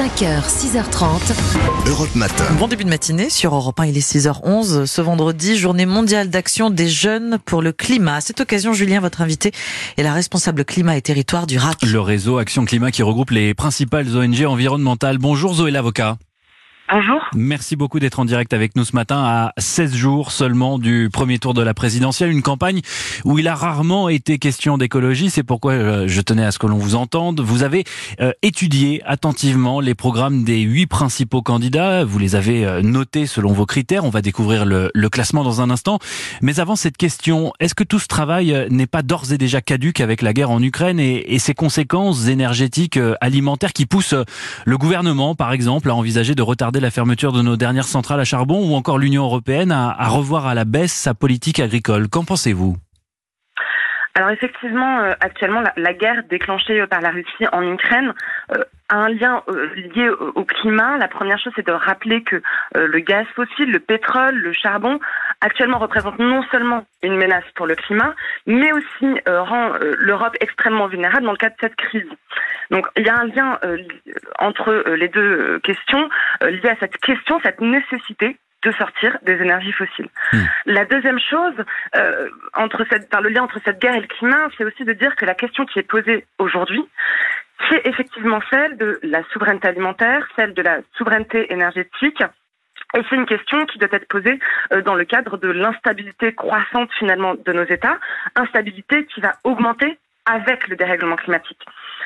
5h, 6h30. Europe Matin. Bon début de matinée sur Europe 1, il est 6h11. Ce vendredi, journée mondiale d'action des jeunes pour le climat. À cette occasion, Julien, votre invité est la responsable climat et territoire du RAC. Le réseau Action climat qui regroupe les principales ONG environnementales. Bonjour Zoé Lavocat. Bonjour. Merci beaucoup d'être en direct avec nous ce matin à 16 jours seulement du premier tour de la présidentielle. Une campagne où il a rarement été question d'écologie. C'est pourquoi je tenais à ce que l'on vous entende. Vous avez étudié attentivement les programmes des 8 principaux candidats. Vous les avez notés selon vos critères. On va découvrir le classement dans un instant. Mais avant cette question, est-ce que tout ce travail n'est pas d'ores et déjà caduque avec la guerre en Ukraine et ses conséquences énergétiques, alimentaires qui poussent le gouvernement, par exemple, à envisager de retarder la fermeture de nos dernières centrales à charbon ou encore l'Union européenne à revoir à la baisse sa politique agricole. Qu'en pensez-vous ? Alors effectivement, actuellement, la guerre déclenchée par la Russie en Ukraine a un lien lié au climat. La première chose, c'est de rappeler que le gaz fossile, le pétrole, le charbon, actuellement représentent non seulement une menace pour le climat, mais aussi rend l'Europe extrêmement vulnérable dans le cadre de cette crise. Donc il y a un lien entre les deux questions, lié à cette question, cette nécessité de sortir des énergies fossiles. La deuxième chose, par le lien entre cette guerre et le climat, c'est aussi de dire que la question qui est posée aujourd'hui, c'est effectivement celle de la souveraineté alimentaire, celle de la souveraineté énergétique, et c'est une question qui doit être posée dans le cadre de l'instabilité croissante finalement de nos États, instabilité qui va augmenter avec le dérèglement climatique.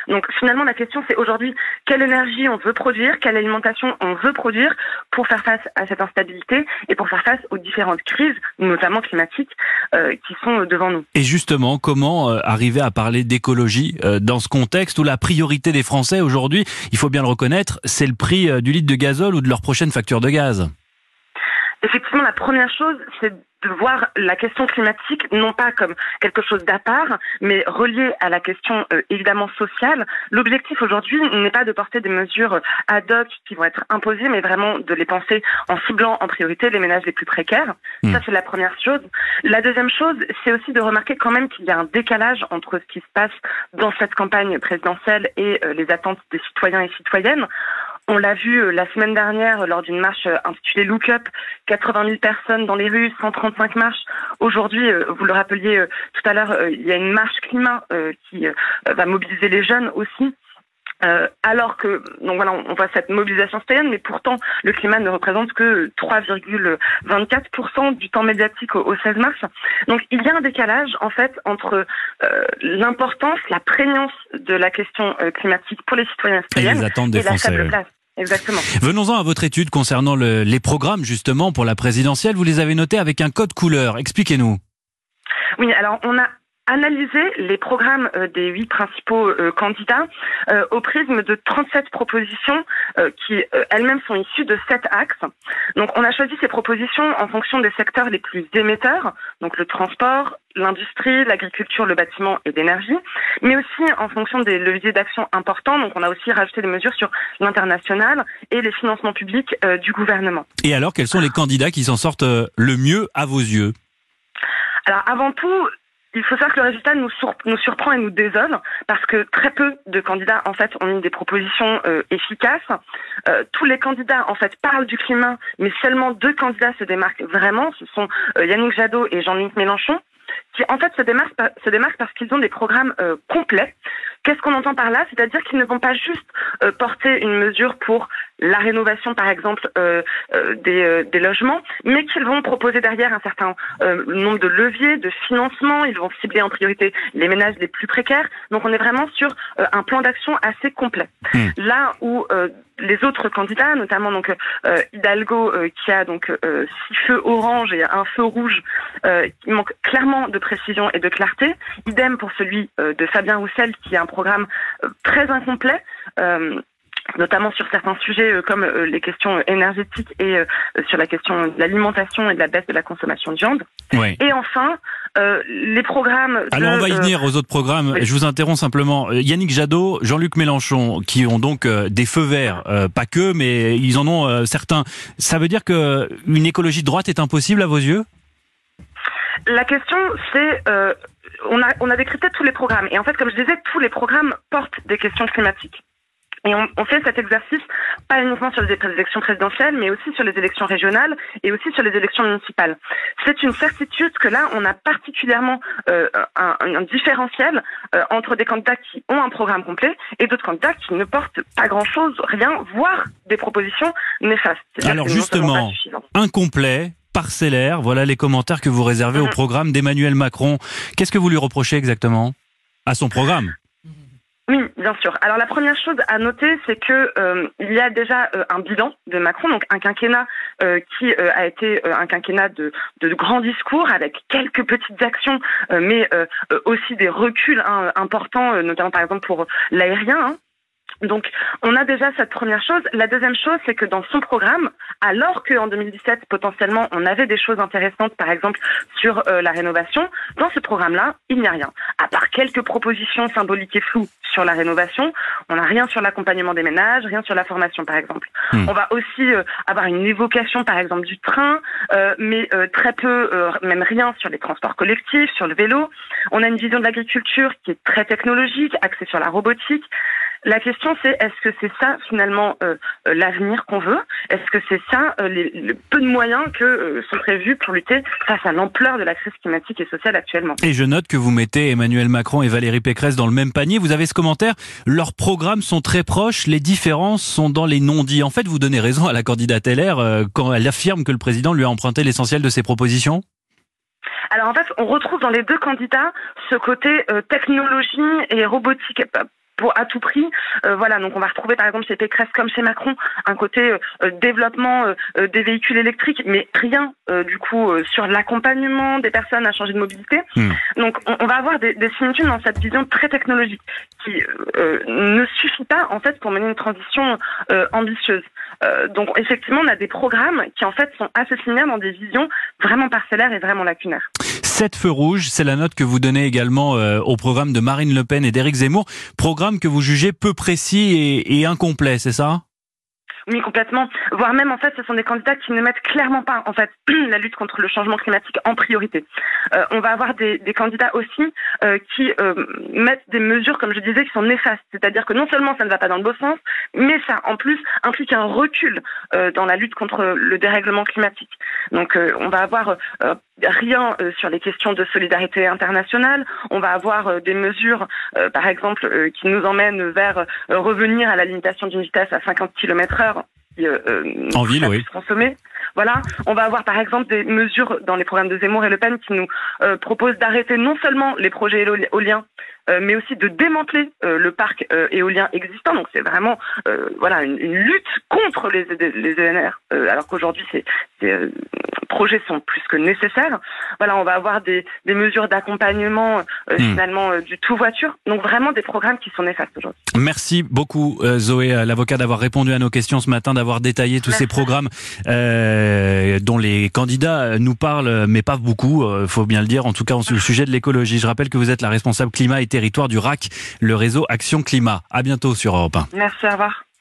Donc finalement la question c'est aujourd'hui quelle énergie on veut produire, quelle alimentation on veut produire pour faire face à cette instabilité et pour faire face aux différentes crises, notamment climatiques, qui sont devant nous. Et justement, comment arriver à parler d'écologie dans ce contexte où la priorité des Français aujourd'hui, il faut bien le reconnaître, c'est le prix du litre de gazole ou de leur prochaine facture de gaz ? Effectivement, la première chose, c'est de voir la question climatique non pas comme quelque chose d'à part, mais relié à la question évidemment sociale. L'objectif aujourd'hui n'est pas de porter des mesures ad hoc qui vont être imposées, mais vraiment de les penser en ciblant en priorité les ménages les plus précaires. Ça, c'est la première chose. La deuxième chose, c'est aussi de remarquer quand même qu'il y a un décalage entre ce qui se passe dans cette campagne présidentielle et les attentes des citoyens et citoyennes. On l'a vu la semaine dernière lors d'une marche intitulée Look Up, 80 000 personnes dans les rues, 135 marches. Aujourd'hui, vous le rappeliez tout à l'heure, il y a une marche climat qui va mobiliser les jeunes aussi. Alors que, donc voilà, on voit cette mobilisation citoyenne, mais pourtant le climat ne représente que 3,24% du temps médiatique au 16 mars. Donc il y a un décalage en fait entre l'importance, la prégnance de la question climatique pour les citoyens citoyennes et la faible place. Exactement. Venons-en à votre étude concernant les programmes justement pour la présidentielle. Vous les avez notés avec un code couleur. Expliquez-nous. Oui, alors on a analyser les programmes des 8 principaux candidats au prisme de 37 propositions qui elles-mêmes sont issues de 7 axes. Donc on a choisi ces propositions en fonction des secteurs les plus émetteurs, donc le transport, l'industrie, l'agriculture, le bâtiment et l'énergie, mais aussi en fonction des leviers d'action importants. Donc on a aussi rajouté des mesures sur l'international et les financements publics du gouvernement. Et alors quels sont les candidats qui s'en sortent le mieux à vos yeux ? Alors avant tout, il faut savoir que le résultat nous surprend et nous désole parce que très peu de candidats en fait ont mis des propositions efficaces. Tous les candidats en fait parlent du climat, mais seulement 2 candidats se démarquent vraiment. Ce sont Yannick Jadot et Jean-Luc Mélenchon qui en fait se démarquent parce qu'ils ont des programmes complets. Qu'est-ce qu'on entend par là ? C'est-à-dire qu'ils ne vont pas juste porter une mesure pour la rénovation, par exemple, des logements, mais qu'ils vont proposer derrière un certain nombre de leviers, de financement. Ils vont cibler en priorité les ménages les plus précaires. Donc on est vraiment sur un plan d'action assez complet. Là où les autres candidats, notamment donc Hidalgo, qui a donc 6 feux orange et un feu rouge, il manque clairement de précision et de clarté. Idem pour celui de Fabien Roussel, qui a un programme très incomplet, notamment sur certains sujets comme les questions énergétiques et sur la question de l'alimentation et de la baisse de la consommation de viande. Oui. Et enfin, les programmes... Alors on va y venir aux autres programmes. Oui. Je vous interromps simplement. Yannick Jadot, Jean-Luc Mélenchon, qui ont donc des feux verts, pas que, mais ils en ont certains. Ça veut dire qu'une écologie de droite est impossible à vos yeux ? La question, c'est... on a décrypté tous les programmes. Et en fait, comme je disais, tous les programmes portent des questions climatiques. Et on fait cet exercice pas uniquement sur les élections présidentielles, mais aussi sur les élections régionales et aussi sur les élections municipales. C'est une certitude que là, on a particulièrement un différentiel entre des candidats qui ont un programme complet et d'autres candidats qui ne portent pas grand-chose, rien, voire des propositions néfastes. Alors justement, incomplet, parcellaire, voilà les commentaires que vous réservez au programme d'Emmanuel Macron. Qu'est-ce que vous lui reprochez exactement à son programme ? Oui, bien sûr. Alors la première chose à noter, c'est que il y a déjà un bilan de Macron, donc un quinquennat qui a été un quinquennat de grands discours avec quelques petites actions, mais aussi des reculs importants, notamment par exemple pour l'aérien. Donc, on a déjà cette première chose. La deuxième chose, c'est que dans son programme, alors qu'en 2017, potentiellement, on avait des choses intéressantes, par exemple, sur la rénovation, dans ce programme-là, il n'y a rien. À part quelques propositions symboliques et floues sur la rénovation, on n'a rien sur l'accompagnement des ménages, rien sur la formation, par exemple. On va aussi avoir une évocation, par exemple, du train, mais très peu, même rien sur les transports collectifs, sur le vélo. On a une vision de l'agriculture qui est très technologique, axée sur la robotique. La question, c'est est-ce que c'est ça, finalement, l'avenir qu'on veut ? Est-ce que c'est ça, le peu de moyens que sont prévus pour lutter face à l'ampleur de la crise climatique et sociale actuellement ? Et je note que vous mettez Emmanuel Macron et Valérie Pécresse dans le même panier. Vous avez ce commentaire : leurs programmes sont très proches, les différences sont dans les non-dits. En fait, vous donnez raison à la candidate LR quand elle affirme que le président lui a emprunté l'essentiel de ses propositions ? Alors, en fait, on retrouve dans les deux candidats ce côté technologie et robotique. Pour à tout prix, voilà. Donc on va retrouver par exemple chez Pécresse comme chez Macron un côté développement des véhicules électriques, mais rien du coup sur l'accompagnement des personnes à changer de mobilité. Donc on va avoir des similitudes dans cette vision très technologique qui ne suffit pas en fait pour mener une transition ambitieuse. Donc effectivement, on a des programmes qui en fait sont assez similaires dans des visions vraiment parcellaires et vraiment lacunaires. 7 feux rouges, c'est la note que vous donnez également au programme de Marine Le Pen et d'Éric Zemmour, programme que vous jugez peu précis et incomplet, c'est ça ? Oui, complètement. Voire même, en fait, ce sont des candidats qui ne mettent clairement pas, en fait, la lutte contre le changement climatique en priorité. On va avoir des candidats aussi qui mettent des mesures, comme je disais, qui sont néfastes. C'est-à-dire que non seulement ça ne va pas dans le bon sens, mais ça, en plus, implique un recul dans la lutte contre le dérèglement climatique. Donc, on va avoir rien sur les questions de solidarité internationale. On va avoir des mesures, par exemple, qui nous emmènent vers revenir à la limitation d'une vitesse à 50 km/h. En ville, oui. Consommer. Voilà. On va avoir par exemple des mesures dans les programmes de Zemmour et Le Pen qui nous proposent d'arrêter non seulement les projets éoliens, mais aussi de démanteler le parc éolien existant. Donc c'est vraiment voilà une lutte contre les ENR, alors qu'aujourd'hui ces projets sont plus que nécessaires. Voilà, on va avoir des mesures d'accompagnement finalement du tout voiture. Donc vraiment des programmes qui sont néfastes aujourd'hui. Merci beaucoup Zoé Lavocat d'avoir répondu à nos questions ce matin, d'avoir détaillé tous ces programmes dont les candidats nous parlent, mais pas beaucoup, faut bien le dire, en tout cas sur le sujet de l'écologie. Je rappelle que vous êtes la responsable climat et territoire du RAC, le réseau Action climat. À bientôt sur Europe 1. Merci, au revoir.